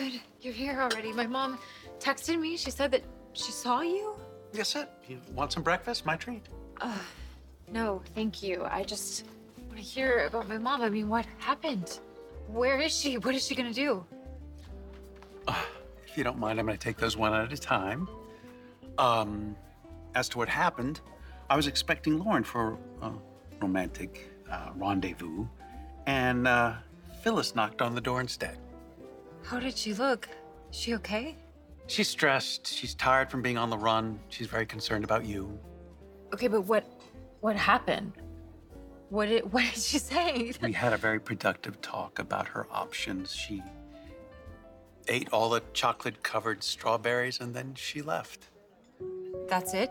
good you're here already. My mom texted me. She said that she saw you. Yes, it. You want some breakfast? My treat. No, thank you. I just want to hear about my mom. I mean, what happened? Where is she? What is she going to do? If you don't mind, I'm going to take those one at a time. As to what happened, I was expecting Lauren for a romantic rendezvous, and Phyllis knocked on the door instead. How did she look? Is she okay? She's stressed. She's tired from being on the run. She's very concerned about you. Okay, but what happened? What did she say? We had a very productive talk about her options. She ate all the chocolate-covered strawberries, and then she left. That's it?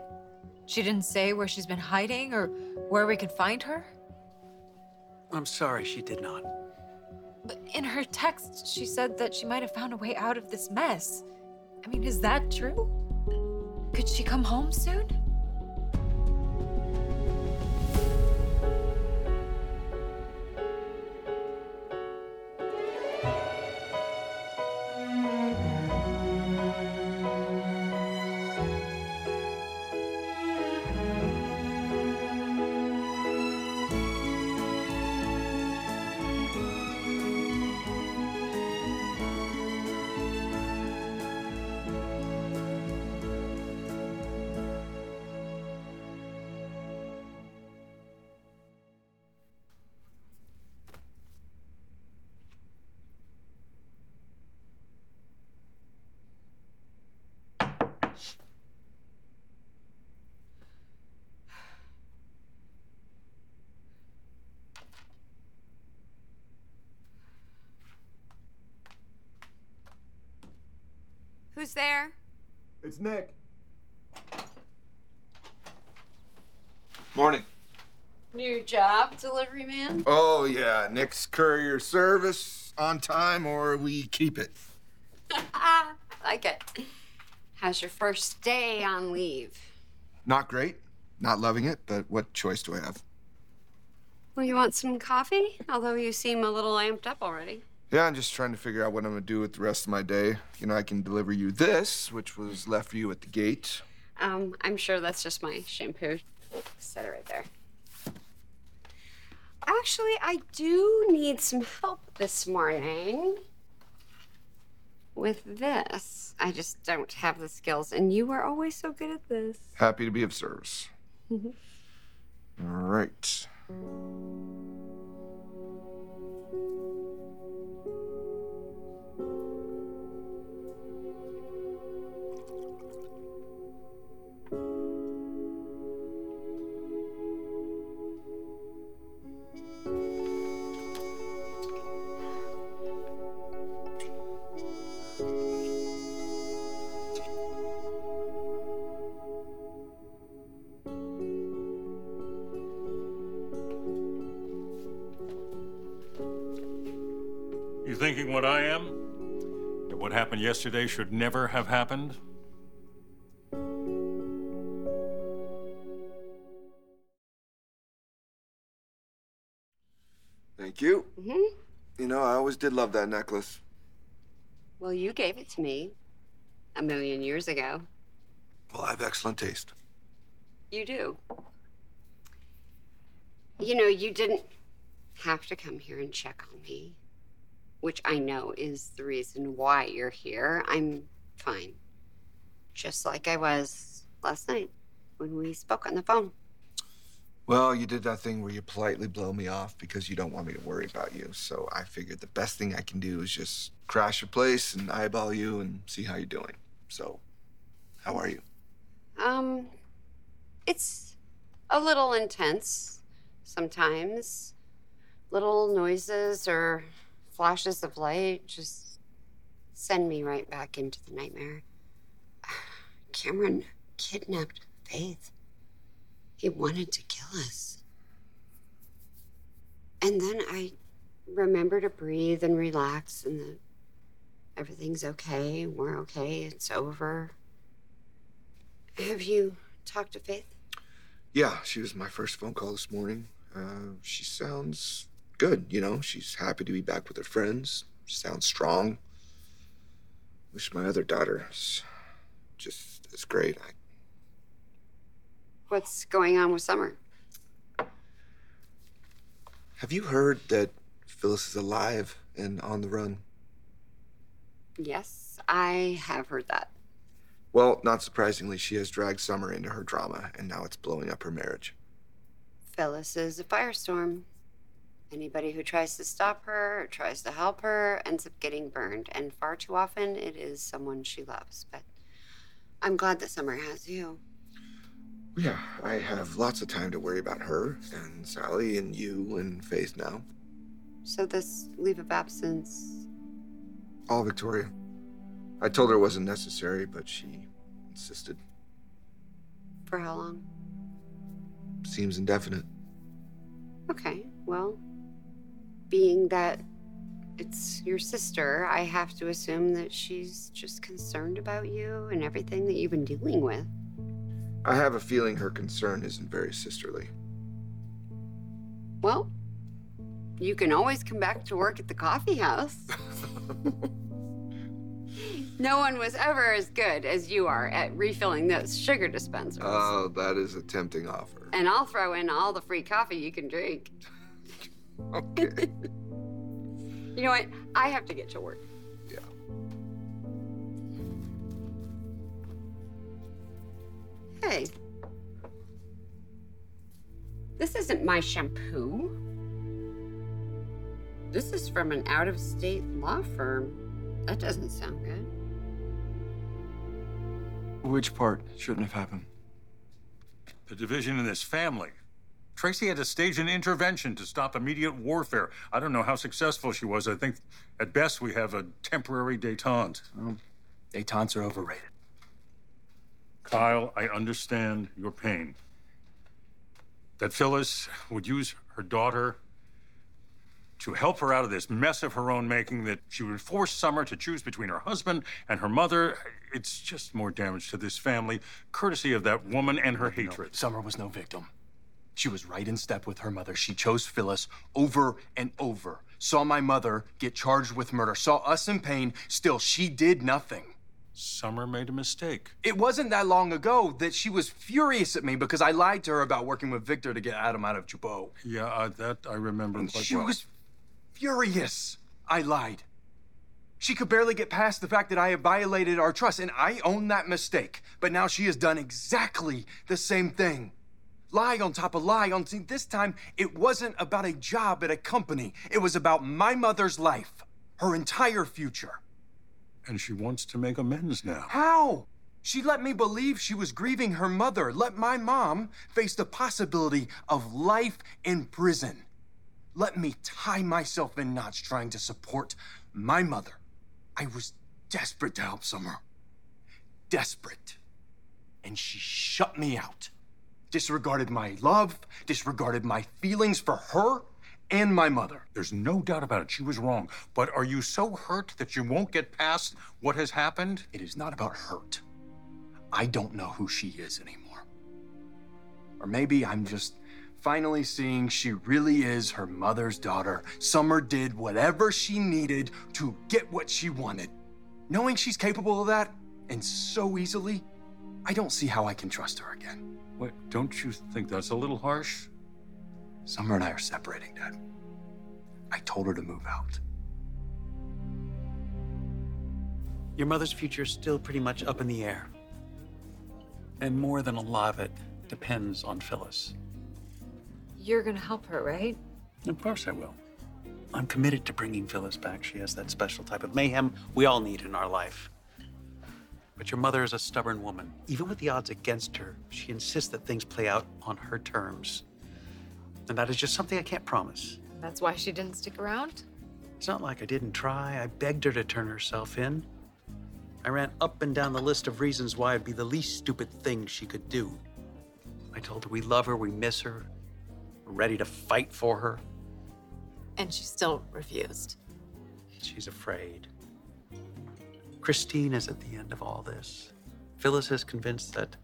She didn't say where she's been hiding or where we could find her? I'm sorry, she did not. But in her text, she said that she might have found a way out of this mess. I mean, is that true? Could she come home soon? Who's there? It's Nick. Morning. New job, delivery man? Oh, yeah. Nick's courier service, on time or we keep it. I like it. How's your first day on leave? Not great. Not loving it, but what choice do I have? Well, you want some coffee? Although you seem a little amped up already. Yeah, I'm just trying to figure out what I'm gonna do with the rest of my day. You know, I can deliver you this, which was left for you at the gate. I'm sure that's just my shampoo. Set it right there. Actually, I do need some help this morning with this. I just don't have the skills, and you are always so good at this. Happy to be of service. All right. Thinking what I am, that what happened yesterday should never have happened. Thank you. You know, I always did love that necklace. Well, you gave it to me 1,000,000 years ago. Well, I have excellent taste. You do. You know, you didn't have to come here and check on me, which I know is the reason why you're here. I'm fine, just like I was last night when we spoke on the phone. Well, you did that thing where you politely blow me off because you don't want me to worry about you, so I figured the best thing I can do is just crash your place and eyeball you and see how you're doing. So, how are you? It's a little intense sometimes. Little noises or flashes of light just send me right back into the nightmare. Cameron kidnapped Faith. He wanted to kill us. And then I remember to breathe and relax and that everything's okay, we're okay, it's over. Have you talked to Faith? Yeah, she was my first phone call this morning. She sounds good, you know, she's happy to be back with her friends. She sounds strong. Wish my other daughter was just as great. What's going on with Summer? Have you heard that Phyllis is alive and on the run? Yes, I have heard that. Well, not surprisingly, she has dragged Summer into her drama, and now it's blowing up her marriage. Phyllis is a firestorm. Anybody who tries to stop her or tries to help her ends up getting burned, and far too often it is someone she loves. But I'm glad that Summer has you. Yeah, I have lots of time to worry about her and Sally and you and Faith now. So this leave of absence? All Victoria. I told her it wasn't necessary, but she insisted. For how long? Seems indefinite. Okay, well, being that it's your sister, I have to assume that she's just concerned about you and everything that you've been dealing with. I have a feeling her concern isn't very sisterly. Well, you can always come back to work at the coffee house. No one was ever as good as you are at refilling those sugar dispensers. Oh, that is a tempting offer. And I'll throw in all the free coffee you can drink. Okay. You know what? I have to get to work. Yeah. Hey. This isn't my shampoo. This is from an out-of-state law firm. That doesn't sound good. Which part shouldn't have happened? The division in this family. Tracy had to stage an intervention to stop immediate warfare. I don't know how successful she was. I think at best we have a temporary détente. Well, détentes are overrated. Kyle, I understand your pain. That Phyllis would use her daughter to help her out of this mess of her own making, that she would force Summer to choose between her husband and her mother. It's just more damage to this family, courtesy of that woman and her hatred. No, Summer was no victim. She was right in step with her mother. She chose Phyllis over and over. Saw my mother get charged with murder. Saw us in pain. Still, she did nothing. Summer made a mistake. It wasn't that long ago that she was furious at me because I lied to her about working with Victor to get Adam out of Jabot. Yeah, that I remember quite well. She was furious. I lied. She could barely get past the fact that I had violated our trust, and I own that mistake. But now she has done exactly the same thing. Lie on top of lie. This time, it wasn't about a job at a company. It was about my mother's life, her entire future. And she wants to make amends now. How? She let me believe she was grieving her mother, let my mom face the possibility of life in prison. Let me tie myself in knots trying to support my mother. I was desperate to help Summer. Desperate. And she shut me out. Disregarded my love, disregarded my feelings for her and my mother. There's no doubt about it. She was wrong. But are you so hurt that you won't get past what has happened? It is not about hurt. I don't know who she is anymore. Or maybe I'm just finally seeing she really is her mother's daughter. Summer did whatever she needed to get what she wanted. Knowing she's capable of that, and so easily, I don't see how I can trust her again. Wait, don't you think that's a little harsh? Summer and I are separating, Dad. I told her to move out. Your mother's future is still pretty much up in the air. And more than a lot of it depends on Phyllis. You're gonna help her, right? Of course I will. I'm committed to bringing Phyllis back. She has that special type of mayhem we all need in our life. But your mother is a stubborn woman. Even with the odds against her, she insists that things play out on her terms. And that is just something I can't promise. That's why she didn't stick around? It's not like I didn't try. I begged her to turn herself in. I ran up and down the list of reasons why it'd be the least stupid thing she could do. I told her we love her, we miss her, we're ready to fight for her. And she still refused. She's afraid. Christine is at the end of all this. Phyllis is convinced that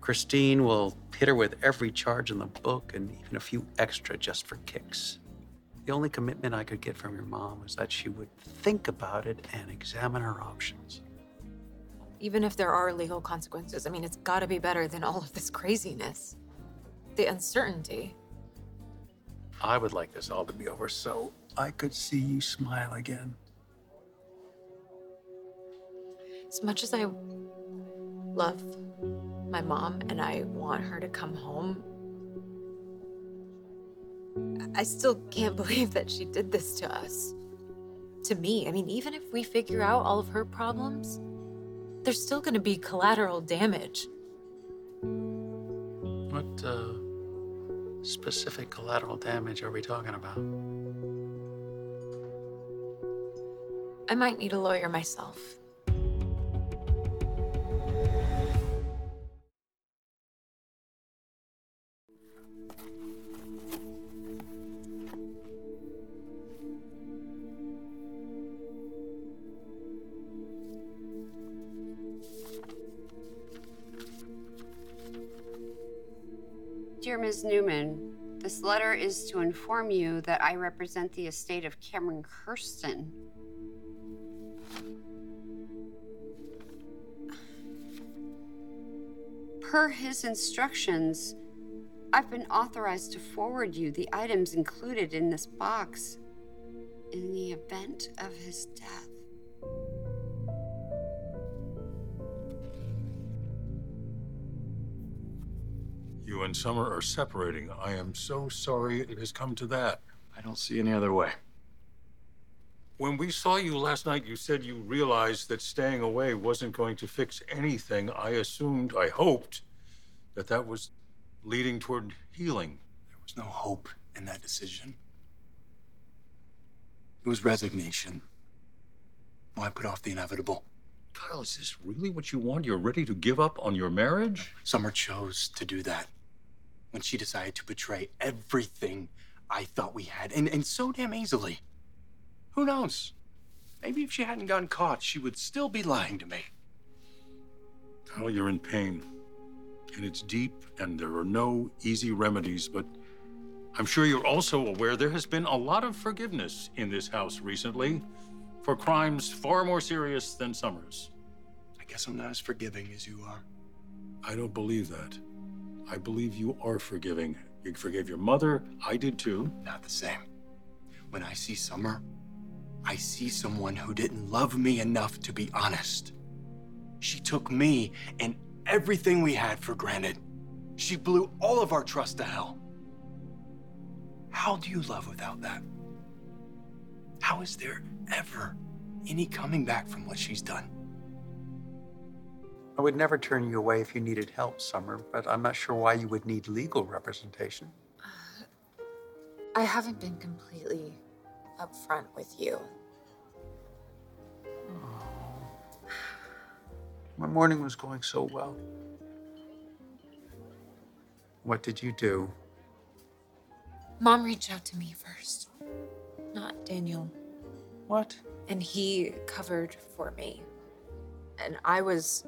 Christine will hit her with every charge in the book and even a few extra just for kicks. The only commitment I could get from your mom was that she would think about it and examine her options. Even if there are legal consequences, I mean, it's gotta be better than all of this craziness. The uncertainty. I would like this all to be over so I could see you smile again. As much as I love my mom and I want her to come home, I still can't believe that she did this to us. To me, I mean, even if we figure out all of her problems, there's still gonna be collateral damage. What specific collateral damage are we talking about? I might need a lawyer myself. Dear Ms. Newman, this letter is to inform you that I represent the estate of Cameron Kirsten. Per his instructions, I've been authorized to forward you the items included in this box in the event of his death. You and Summer are separating. I am so sorry it has come to that. I don't see any other way. When we saw you last night, you said you realized that staying away wasn't going to fix anything. I assumed, I hoped, that that was leading toward healing. There was no hope in that decision. It was resignation. Why put off the inevitable? Kyle, is this really what you want? You're ready to give up on your marriage? Summer chose to do that when she decided to betray everything I thought we had, and so damn easily. Who knows? Maybe if she hadn't gotten caught, she would still be lying to me. Kyle, you're in pain, and it's deep, and there are no easy remedies, but I'm sure you're also aware there has been a lot of forgiveness in this house recently for crimes far more serious than Summer's. I guess I'm not as forgiving as you are. I don't believe that. I believe you are forgiving. You forgave your mother, I did too. Not the same. When I see Summer, I see someone who didn't love me enough to be honest. She took me and everything we had for granted. She blew all of our trust to hell. How do you love without that? How is there ever any coming back from what she's done? I would never turn you away if you needed help, Summer, but I'm not sure why you would need legal representation. I haven't been completely upfront with you. Oh. My morning was going so well. What did you do? Mom reached out to me first, not Daniel. What? And he covered for me. And I was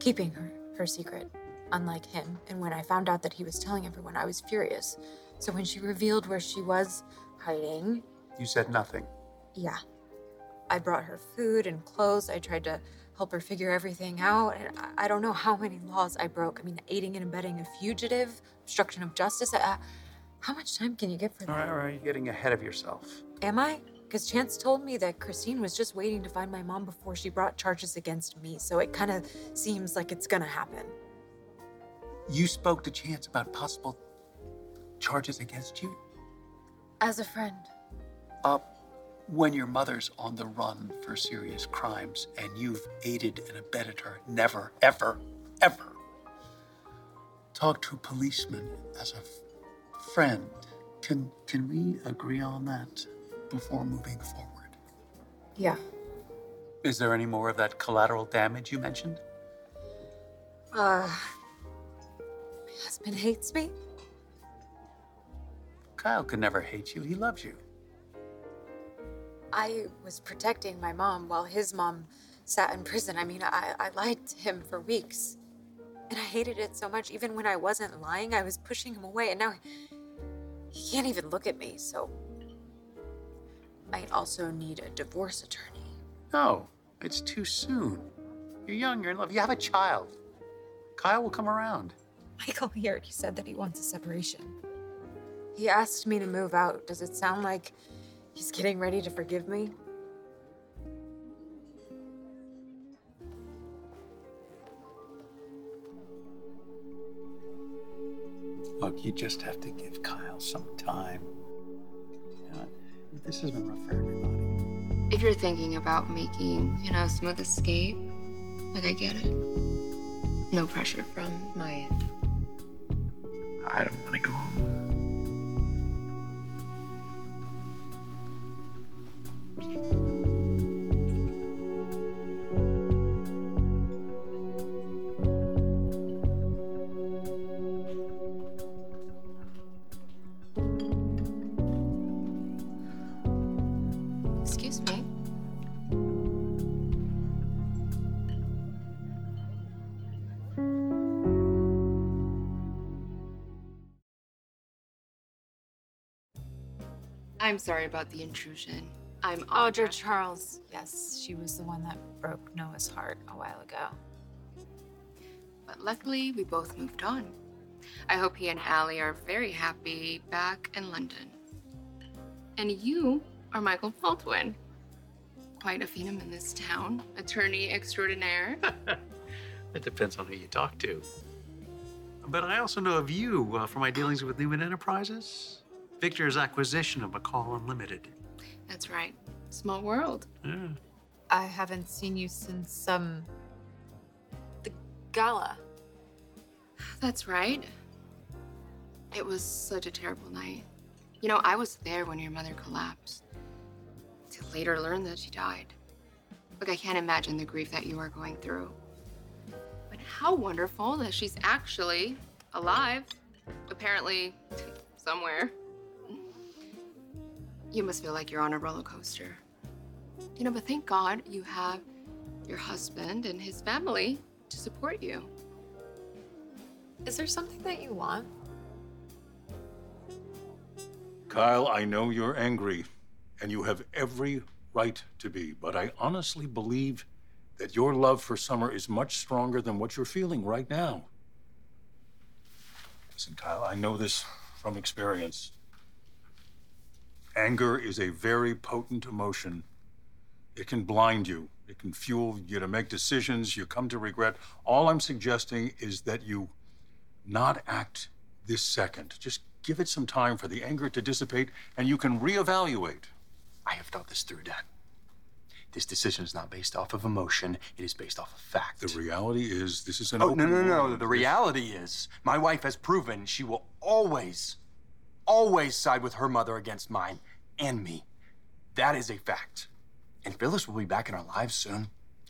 keeping her secret, unlike him. And when I found out that he was telling everyone, I was furious. So when she revealed where she was hiding... You said nothing. Yeah. I brought her food and clothes. I tried to help her figure everything out. And I don't know how many laws I broke. I mean, aiding and abetting a fugitive, obstruction of justice. How much time can you get for that? All right, you're getting ahead of yourself. Am I? Because Chance told me that Christine was just waiting to find my mom before she brought charges against me, so it kind of seems like it's gonna happen. You spoke to Chance about possible charges against you? As a friend. When your mother's on the run for serious crimes and you've aided and abetted her, never, ever, ever talk to a policeman as a friend. Can we agree on that? Before moving forward. Yeah. Is there any more of that collateral damage you mentioned? My husband hates me. Kyle could never hate you. He loves you. I was protecting my mom while his mom sat in prison. I mean, I lied to him for weeks. And I hated it so much. Even when I wasn't lying, I was pushing him away. And now he can't even look at me, so... might also need a divorce attorney. No, it's too soon. You're young, you're in love, you have a child. Kyle will come around. Michael here, he said that he wants a separation. He asked me to move out. Does it sound like he's getting ready to forgive me? Look, you just have to give Kyle some time. You know, this has been rough for everybody. If you're thinking about making, a smooth escape, I get it. No pressure from my end. I don't want to go home. Excuse me. I'm sorry about the intrusion. I'm Audra Charles. Yes, she was the one that broke Noah's heart a while ago. But luckily, we both moved on. I hope he and Allie are very happy back in London. And you are Michael Baldwin. Quite a phenom in this town. Attorney extraordinaire. It depends on who you talk to. But I also know of you from my dealings with Newman Enterprises. Victor's acquisition of McCall Unlimited. That's right. Small world. Yeah. I haven't seen you since, the gala. That's right. It was such a terrible night. I was there when your mother collapsed. To later learn that she died. Look, I can't imagine the grief that you are going through. But how wonderful that she's actually alive. Apparently, somewhere. You must feel like you're on a roller coaster. But thank God you have your husband and his family to support you. Is there something that you want? Kyle, I know you're angry, and you have every right to be, but I honestly believe that your love for Summer is much stronger than what you're feeling right now. Listen, Kyle, I know this from experience. Anger is a very potent emotion. It can blind you. It can fuel you to make decisions you come to regret. All I'm suggesting is that you not act this second. Just give it some time for the anger to dissipate, and you can reevaluate. I have thought this through, Dad. This decision is not based off of emotion. It is based off of fact. The reality is this is an open world. No. The reality is my wife has proven she will always side with her mother against mine and me. That is a fact. And Phyllis will be back in our lives soon,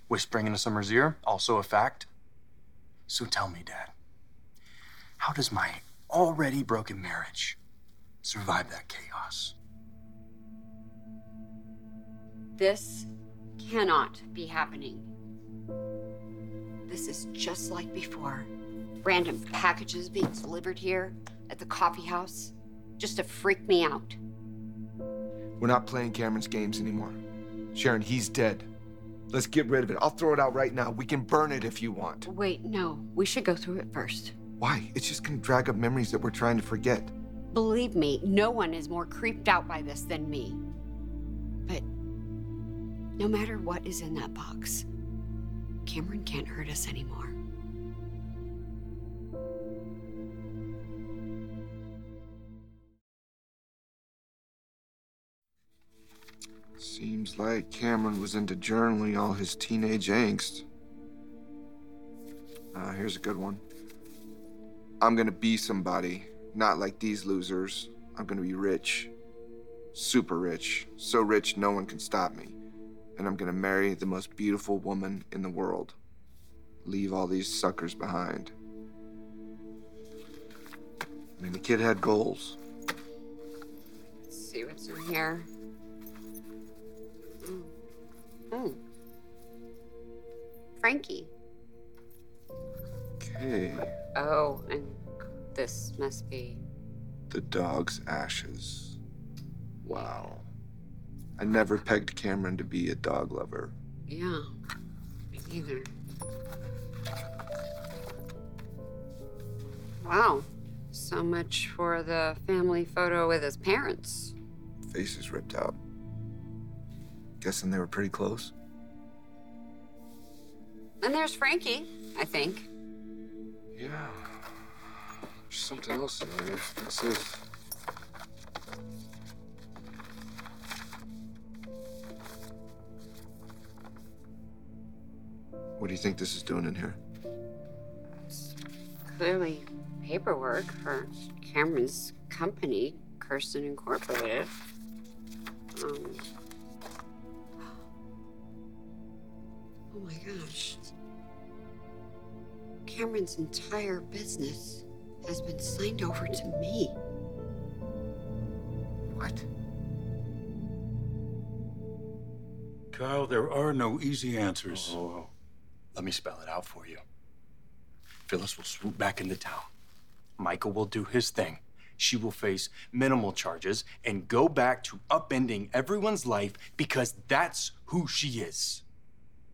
whispering into Summer's ear, also a fact. So tell me, Dad, how does my already broken marriage survive that chaos? This cannot be happening. This is just like before. Random packages being delivered here at the coffee house. Just to freak me out. We're not playing Cameron's games anymore. Sharon, he's dead. Let's get rid of it. I'll throw it out right now. We can burn it if you want. Wait, no. We should go through it first. Why? It's just gonna drag up memories that we're trying to forget. Believe me, no one is more creeped out by this than me. But no matter what is in that box, Cameron can't hurt us anymore. Seems like Cameron was into journaling all his teenage angst. Here's a good one. I'm gonna be somebody, not like these losers. I'm gonna be rich, super rich, so rich no one can stop me. And I'm gonna marry the most beautiful woman in the world. Leave all these suckers behind. I mean, the kid had goals. Let's see what's in here. Oh. Frankie. Okay. Oh, and this must be... the dog's ashes. Wow. I never pegged Cameron to be a dog lover. Yeah, me neither. Wow. So much for the family photo with his parents. Faces ripped out. Guessing they were pretty close. And there's Frankie, I think. Yeah. There's something else in there. That's it. What do you think this is doing in here? It's clearly paperwork for Cameron's company, Kirsten Incorporated. Oh my gosh. Cameron's entire business has been signed over to me. What? Kyle, there are no easy answers. Oh. Let me spell it out for you. Phyllis will swoop back into town. Michael will do his thing. She will face minimal charges and go back to upending everyone's life because that's who she is.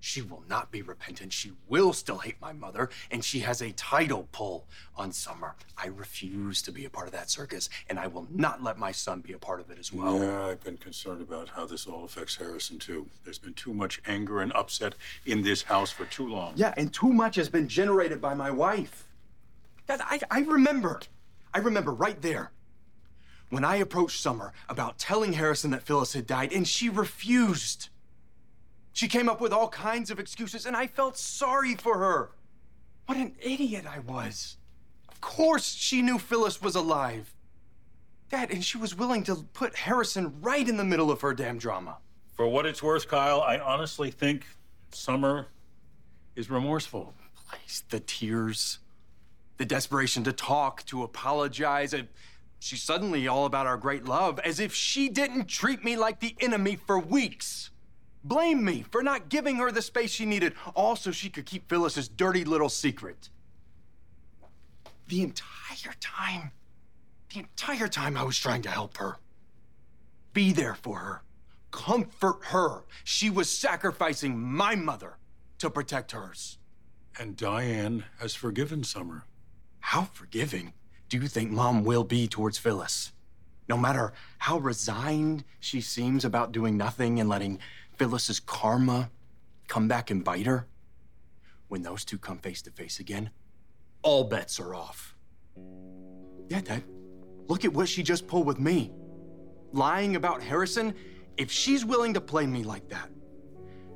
She will not be repentant. She will still hate my mother, and she has a title pull on Summer. I refuse to be a part of that circus, and I will not let my son be a part of it as well. Yeah, I've been concerned about how this all affects Harrison, too. There's been too much anger and upset in this house for too long. Yeah, and too much has been generated by my wife. That I remember. I remember right there when I approached Summer about telling Harrison that Phyllis had died, and she refused. She came up with all kinds of excuses, and I felt sorry for her. What an idiot I was. Of course she knew Phyllis was alive. That, and she was willing to put Harrison right in the middle of her damn drama. For what it's worth, Kyle, I honestly think Summer is remorseful. The tears, the desperation to talk, to apologize. She's suddenly all about our great love, as if she didn't treat me like the enemy for weeks. Blame me for not giving her the space she needed, all so she could keep Phyllis's dirty little secret. The entire time I was trying to help her. Be there for her. Comfort her. She was sacrificing my mother to protect hers. And Diane has forgiven Summer. How forgiving do you think Mom will be towards Phyllis? No matter how resigned she seems about doing nothing and letting Phyllis's karma come back and bite her. When those two come face to face again, all bets are off. Yeah, Dad, look at what she just pulled with me. Lying about Harrison, if she's willing to play me like that,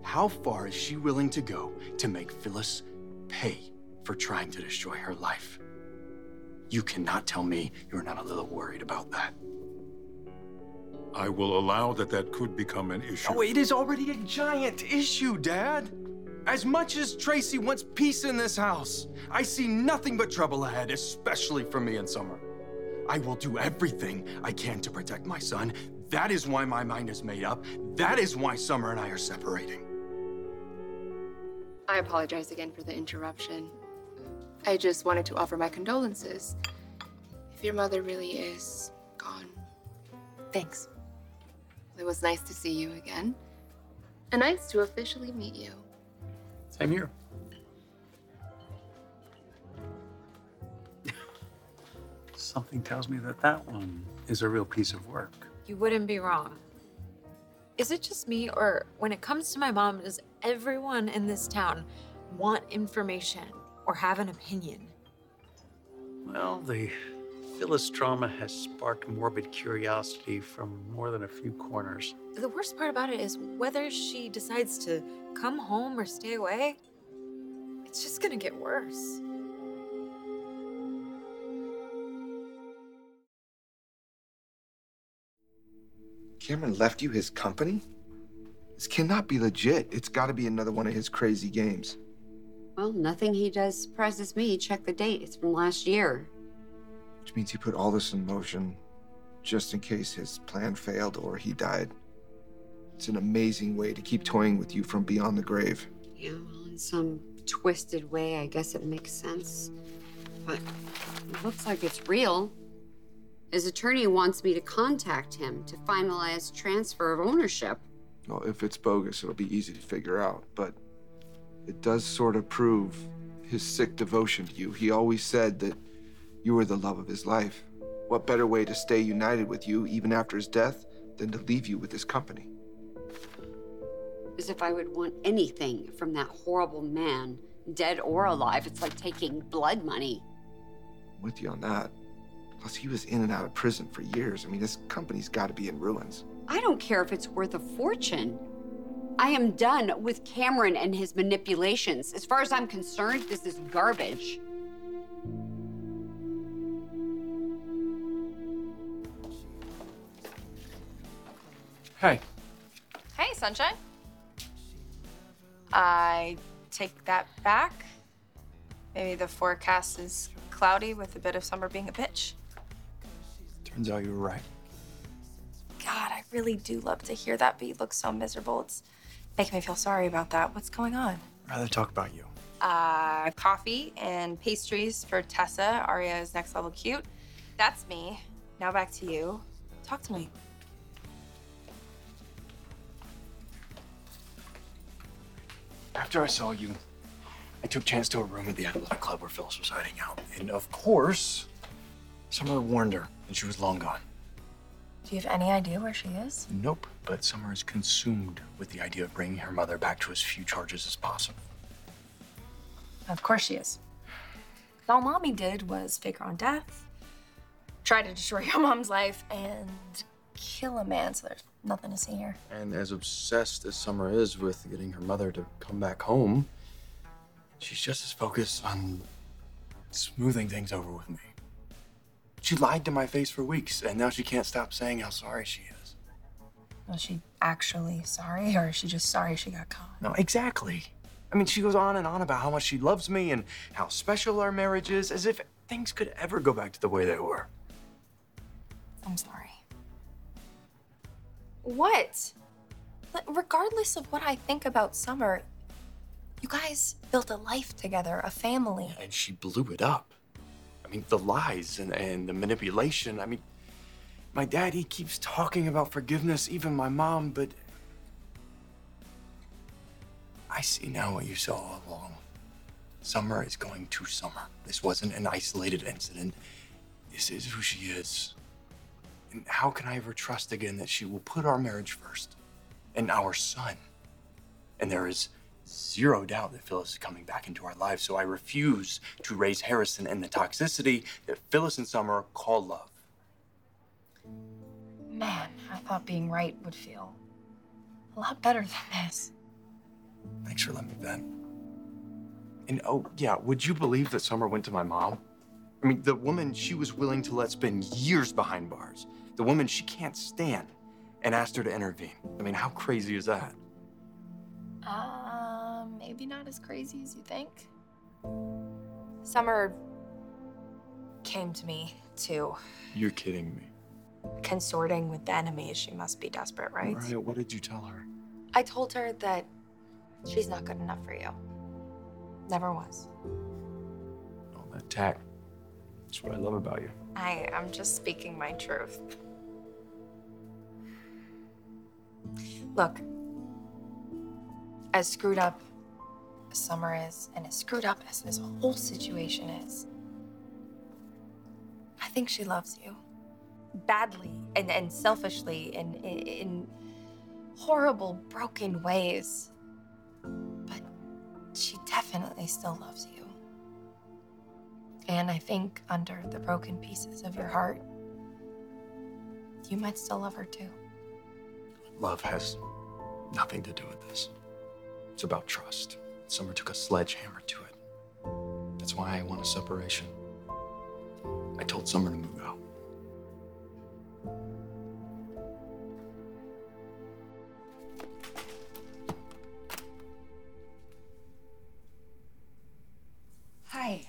how far is she willing to go to make Phyllis pay for trying to destroy her life? You cannot tell me you're not a little worried about that. I will allow that could become an issue. Oh, it is already a giant issue, Dad. As much as Tracy wants peace in this house, I see nothing but trouble ahead, especially for me and Summer. I will do everything I can to protect my son. That is why my mind is made up. That is why Summer and I are separating. I apologize again for the interruption. I just wanted to offer my condolences. If your mother really is gone. Thanks. It was nice to see you again, and nice to officially meet you. Same here. Something tells me that one is a real piece of work. You wouldn't be wrong. Is it just me, or when it comes to my mom, does everyone in this town want information or have an opinion? Well, the Phyllis trauma has sparked morbid curiosity from more than a few corners. The worst part about it is whether she decides to come home or stay away, it's just gonna get worse. Cameron left you his company? This cannot be legit. It's gotta be another one of his crazy games. Well, nothing he does surprises me. Check the date, it's from last year. Which means he put all this in motion just in case his plan failed or he died. It's an amazing way to keep toying with you from beyond the grave. Yeah, well, in some twisted way, I guess it makes sense. But it looks like it's real. His attorney wants me to contact him to finalize transfer of ownership. Well, if it's bogus, it'll be easy to figure out, but It does sort of prove his sick devotion to you. He always said that you were the love of his life. What better way to stay united with you even after his death than to leave you with his company? As if I would want anything from that horrible man, dead or alive. It's like taking blood money. I'm with you on that. Plus, he was in and out of prison for years. I mean, this company's got to be in ruins. I don't care if it's worth a fortune. I am done with Cameron and his manipulations. As far as I'm concerned, this is garbage. Hey. Hey, sunshine. I take that back. Maybe the forecast is cloudy with a bit of summer being a bitch. Turns out you were right. God, I really do love to hear that, but you look so miserable. It's making me feel sorry about that. What's going on? I'd rather talk about you. Coffee and pastries for Tessa. Aria's next level cute. That's me. Now back to you. Talk to me. After I saw you, I took Chance to a room at the Athletic Club where Phyllis was hiding out. And of course, Summer warned her, and she was long gone. Do you have any idea where she is? Nope, but Summer is consumed with the idea of bringing her mother back to as few charges as possible. Of course she is. All Mommy did was fake her own death, try to destroy your mom's life, and kill a man, so there's nothing to see here. And as obsessed as Summer is with getting her mother to come back home, she's just as focused on smoothing things over with me. She lied to my face for weeks, and now she can't stop saying how sorry she is. Was she actually sorry, or is she just sorry she got caught? No, exactly. I mean, she goes on and on about how much she loves me and how special our marriage is, as if things could ever go back to the way they were. I'm sorry. What? Regardless of what I think about Summer, you guys built a life together, a family. Yeah, and she blew it up. I mean, the lies and the manipulation. I mean, my dad, he keeps talking about forgiveness, even my mom, but I see now what you saw all along. Summer is going to Summer. This wasn't an isolated incident. This is who she is. And how can I ever trust again that she will put our marriage first and our son? And there is zero doubt that Phyllis is coming back into our lives, so I refuse to raise Harrison and the toxicity that Phyllis and Summer call love. Man, I thought being right would feel a lot better than this. Thanks for letting me vent. And oh, yeah, would you believe that Summer went to my mom? I mean, the woman she was willing to let spend years behind bars, the woman she can't stand, and asked her to intervene. I mean, how crazy is that? Maybe not as crazy as you think. Summer came to me, too. You're kidding me. Consorting with the enemy, she must be desperate, right? Mariah, what did you tell her? I told her that she's not good enough for you. Never was. All that tact. That's what I love about you. I am just speaking my truth. Look, as screwed up as Summer is, and as screwed up as this whole situation is, I think she loves you badly and selfishly and in horrible, broken ways. But she definitely still loves you. And I think under the broken pieces of your heart, you might still love her too. Love has nothing to do with this. It's about trust. Summer took a sledgehammer to it. That's why I want a separation. I told Summer to move out. Hi.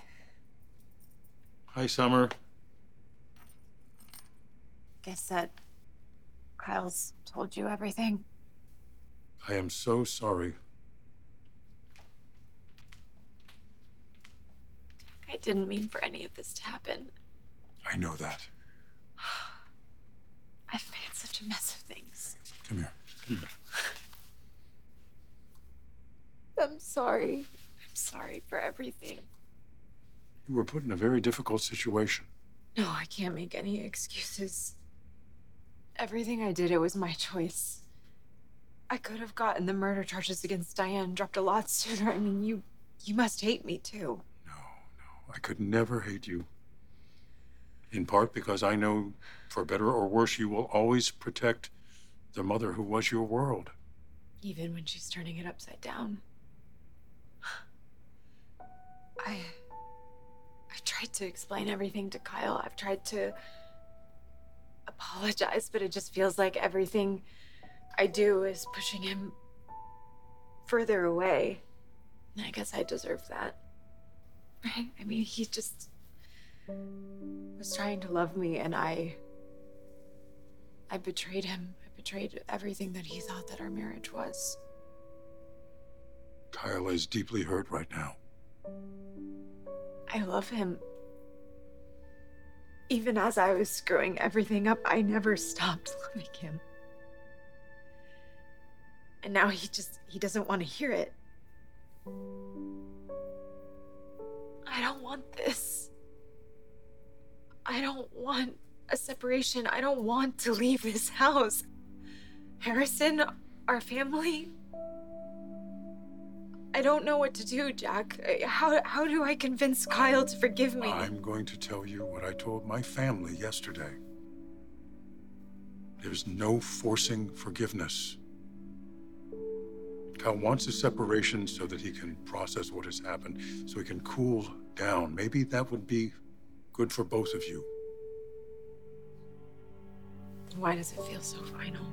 Hi, Summer. Guess that Kyle's told you everything. I am so sorry. I didn't mean for any of this to happen. I know that. I've made such a mess of things. Come here. I'm sorry. I'm sorry for everything. You were put in a very difficult situation. No, I can't make any excuses. Everything I did, it was my choice. I could have gotten the murder charges against Diane dropped a lot sooner. I mean, you must hate me too. No, I could never hate you. In part because I know, for better or worse, you will always protect the mother who was your world. Even when she's turning it upside down. I've tried to explain everything to Kyle. I've tried to apologize, but it just feels like everything I do is pushing him further away. And I guess I deserve that, right? I mean, he just was trying to love me, and I betrayed him. I betrayed everything that he thought that our marriage was. Kyle is deeply hurt right now. I love him. Even as I was screwing everything up, I never stopped loving him. And now he doesn't want to hear it. I don't want this. I don't want a separation. I don't want to leave this house. Harrison, our family. I don't know what to do, Jack. How do I convince Kyle to forgive me? I'm going to tell you what I told my family yesterday. There's no forcing forgiveness. Kyle wants a separation so that he can process what has happened, so he can cool down. Maybe that would be good for both of you. Why does it feel so final?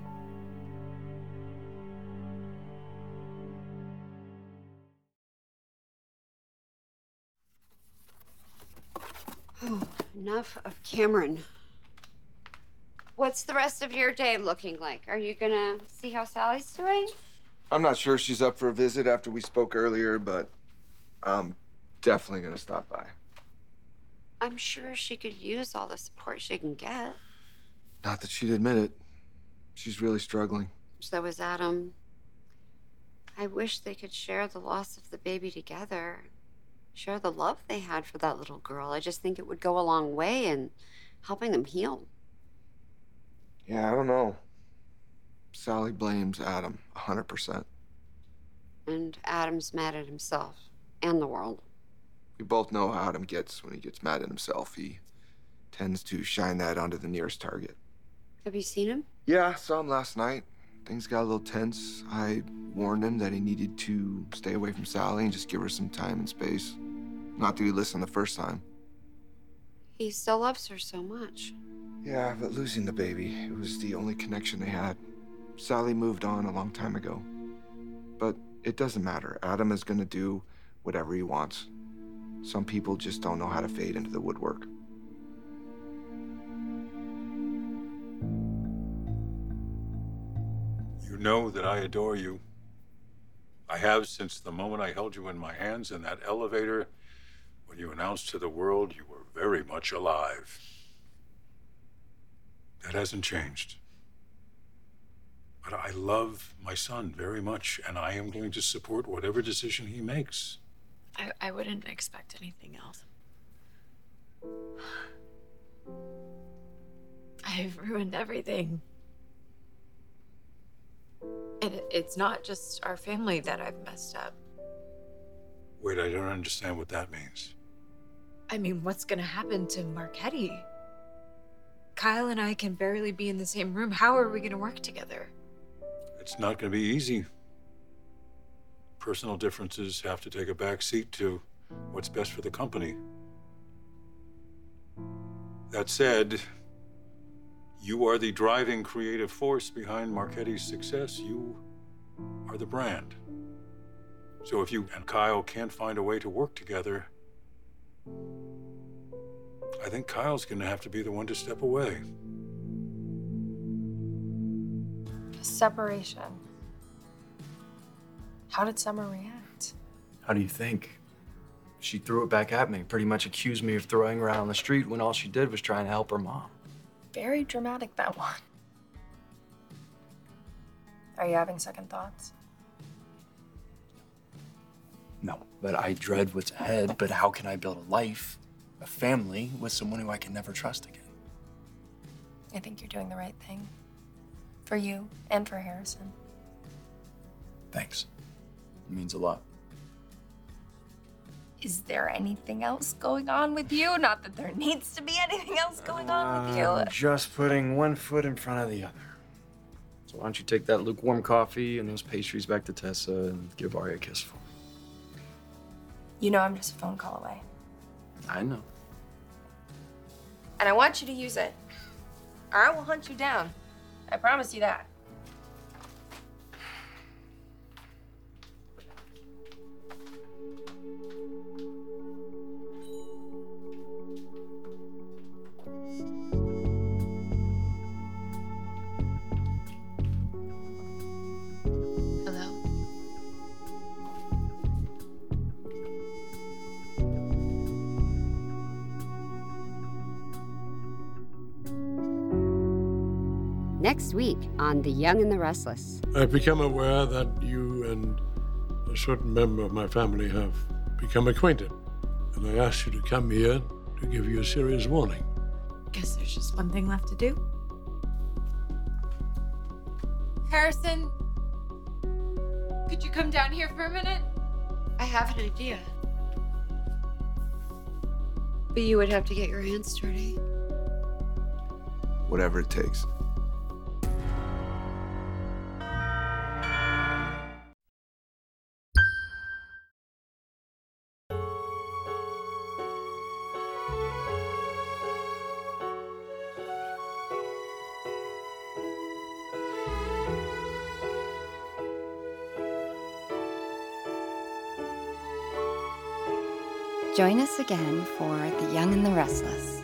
Oh, enough of Cameron. What's the rest of your day looking like? Are you gonna see how Sally's doing? I'm not sure she's up for a visit after we spoke earlier, but I'm definitely gonna stop by. I'm sure she could use all the support she can get. Not that she'd admit it. She's really struggling. So is Adam. I wish they could share the loss of the baby together. Share the love they had for that little girl. I just think it would go a long way in helping them heal. Yeah, I don't know. Sally blames Adam 100%. And Adam's mad at himself and the world. We both know how Adam gets when he gets mad at himself. He tends to shine that onto the nearest target. Have you seen him? Yeah, I saw him last night. Things got a little tense. I warned him that he needed to stay away from Sally and just give her some time and space. Not that he listened the first time. He still loves her so much. Yeah, but losing the baby, it was the only connection they had. Sally moved on a long time ago. But it doesn't matter. Adam is gonna do whatever he wants. Some people just don't know how to fade into the woodwork. You know that I adore you. I have since the moment I held you in my hands in that elevator. When you announced to the world you were very much alive. That hasn't changed. But I love my son very much, and I am going to support whatever decision he makes. I wouldn't expect anything else. I've ruined everything. And it's not just our family that I've messed up. Wait, I don't understand what that means. I mean, what's gonna happen to Marchetti? Kyle and I can barely be in the same room. How are we gonna work together? It's not gonna be easy. Personal differences have to take a back seat to what's best for the company. That said, you are the driving creative force behind Marchetti's success. You are the brand. So if you and Kyle can't find a way to work together, I think Kyle's gonna have to be the one to step away. Separation. How did Summer react? How do you think? She threw it back at me, pretty much accused me of throwing her out on the street when all she did was try and help her mom. Very dramatic, that one. Are you having second thoughts? No, but I dread what's ahead. But how can I build a life, a family, with someone who I can never trust again? I think you're doing the right thing. For you and for Harrison. Thanks. It means a lot. Is there anything else going on with you? Not that there needs to be anything else going on with you. Just putting one foot in front of the other. So why don't you take that lukewarm coffee and those pastries back to Tessa and give Aria a kiss for me? You know I'm just a phone call away. I know. And I want you to use it, or I will hunt you down. I promise you that. Next week on The Young and the Restless. I've become aware that you and a certain member of my family have become acquainted. And I asked you to come here to give you a serious warning. Guess there's just one thing left to do. Harrison, could you come down here for a minute? I have an idea. But you would have to get your hands dirty. Whatever it takes. Join us again for The Young and the Restless.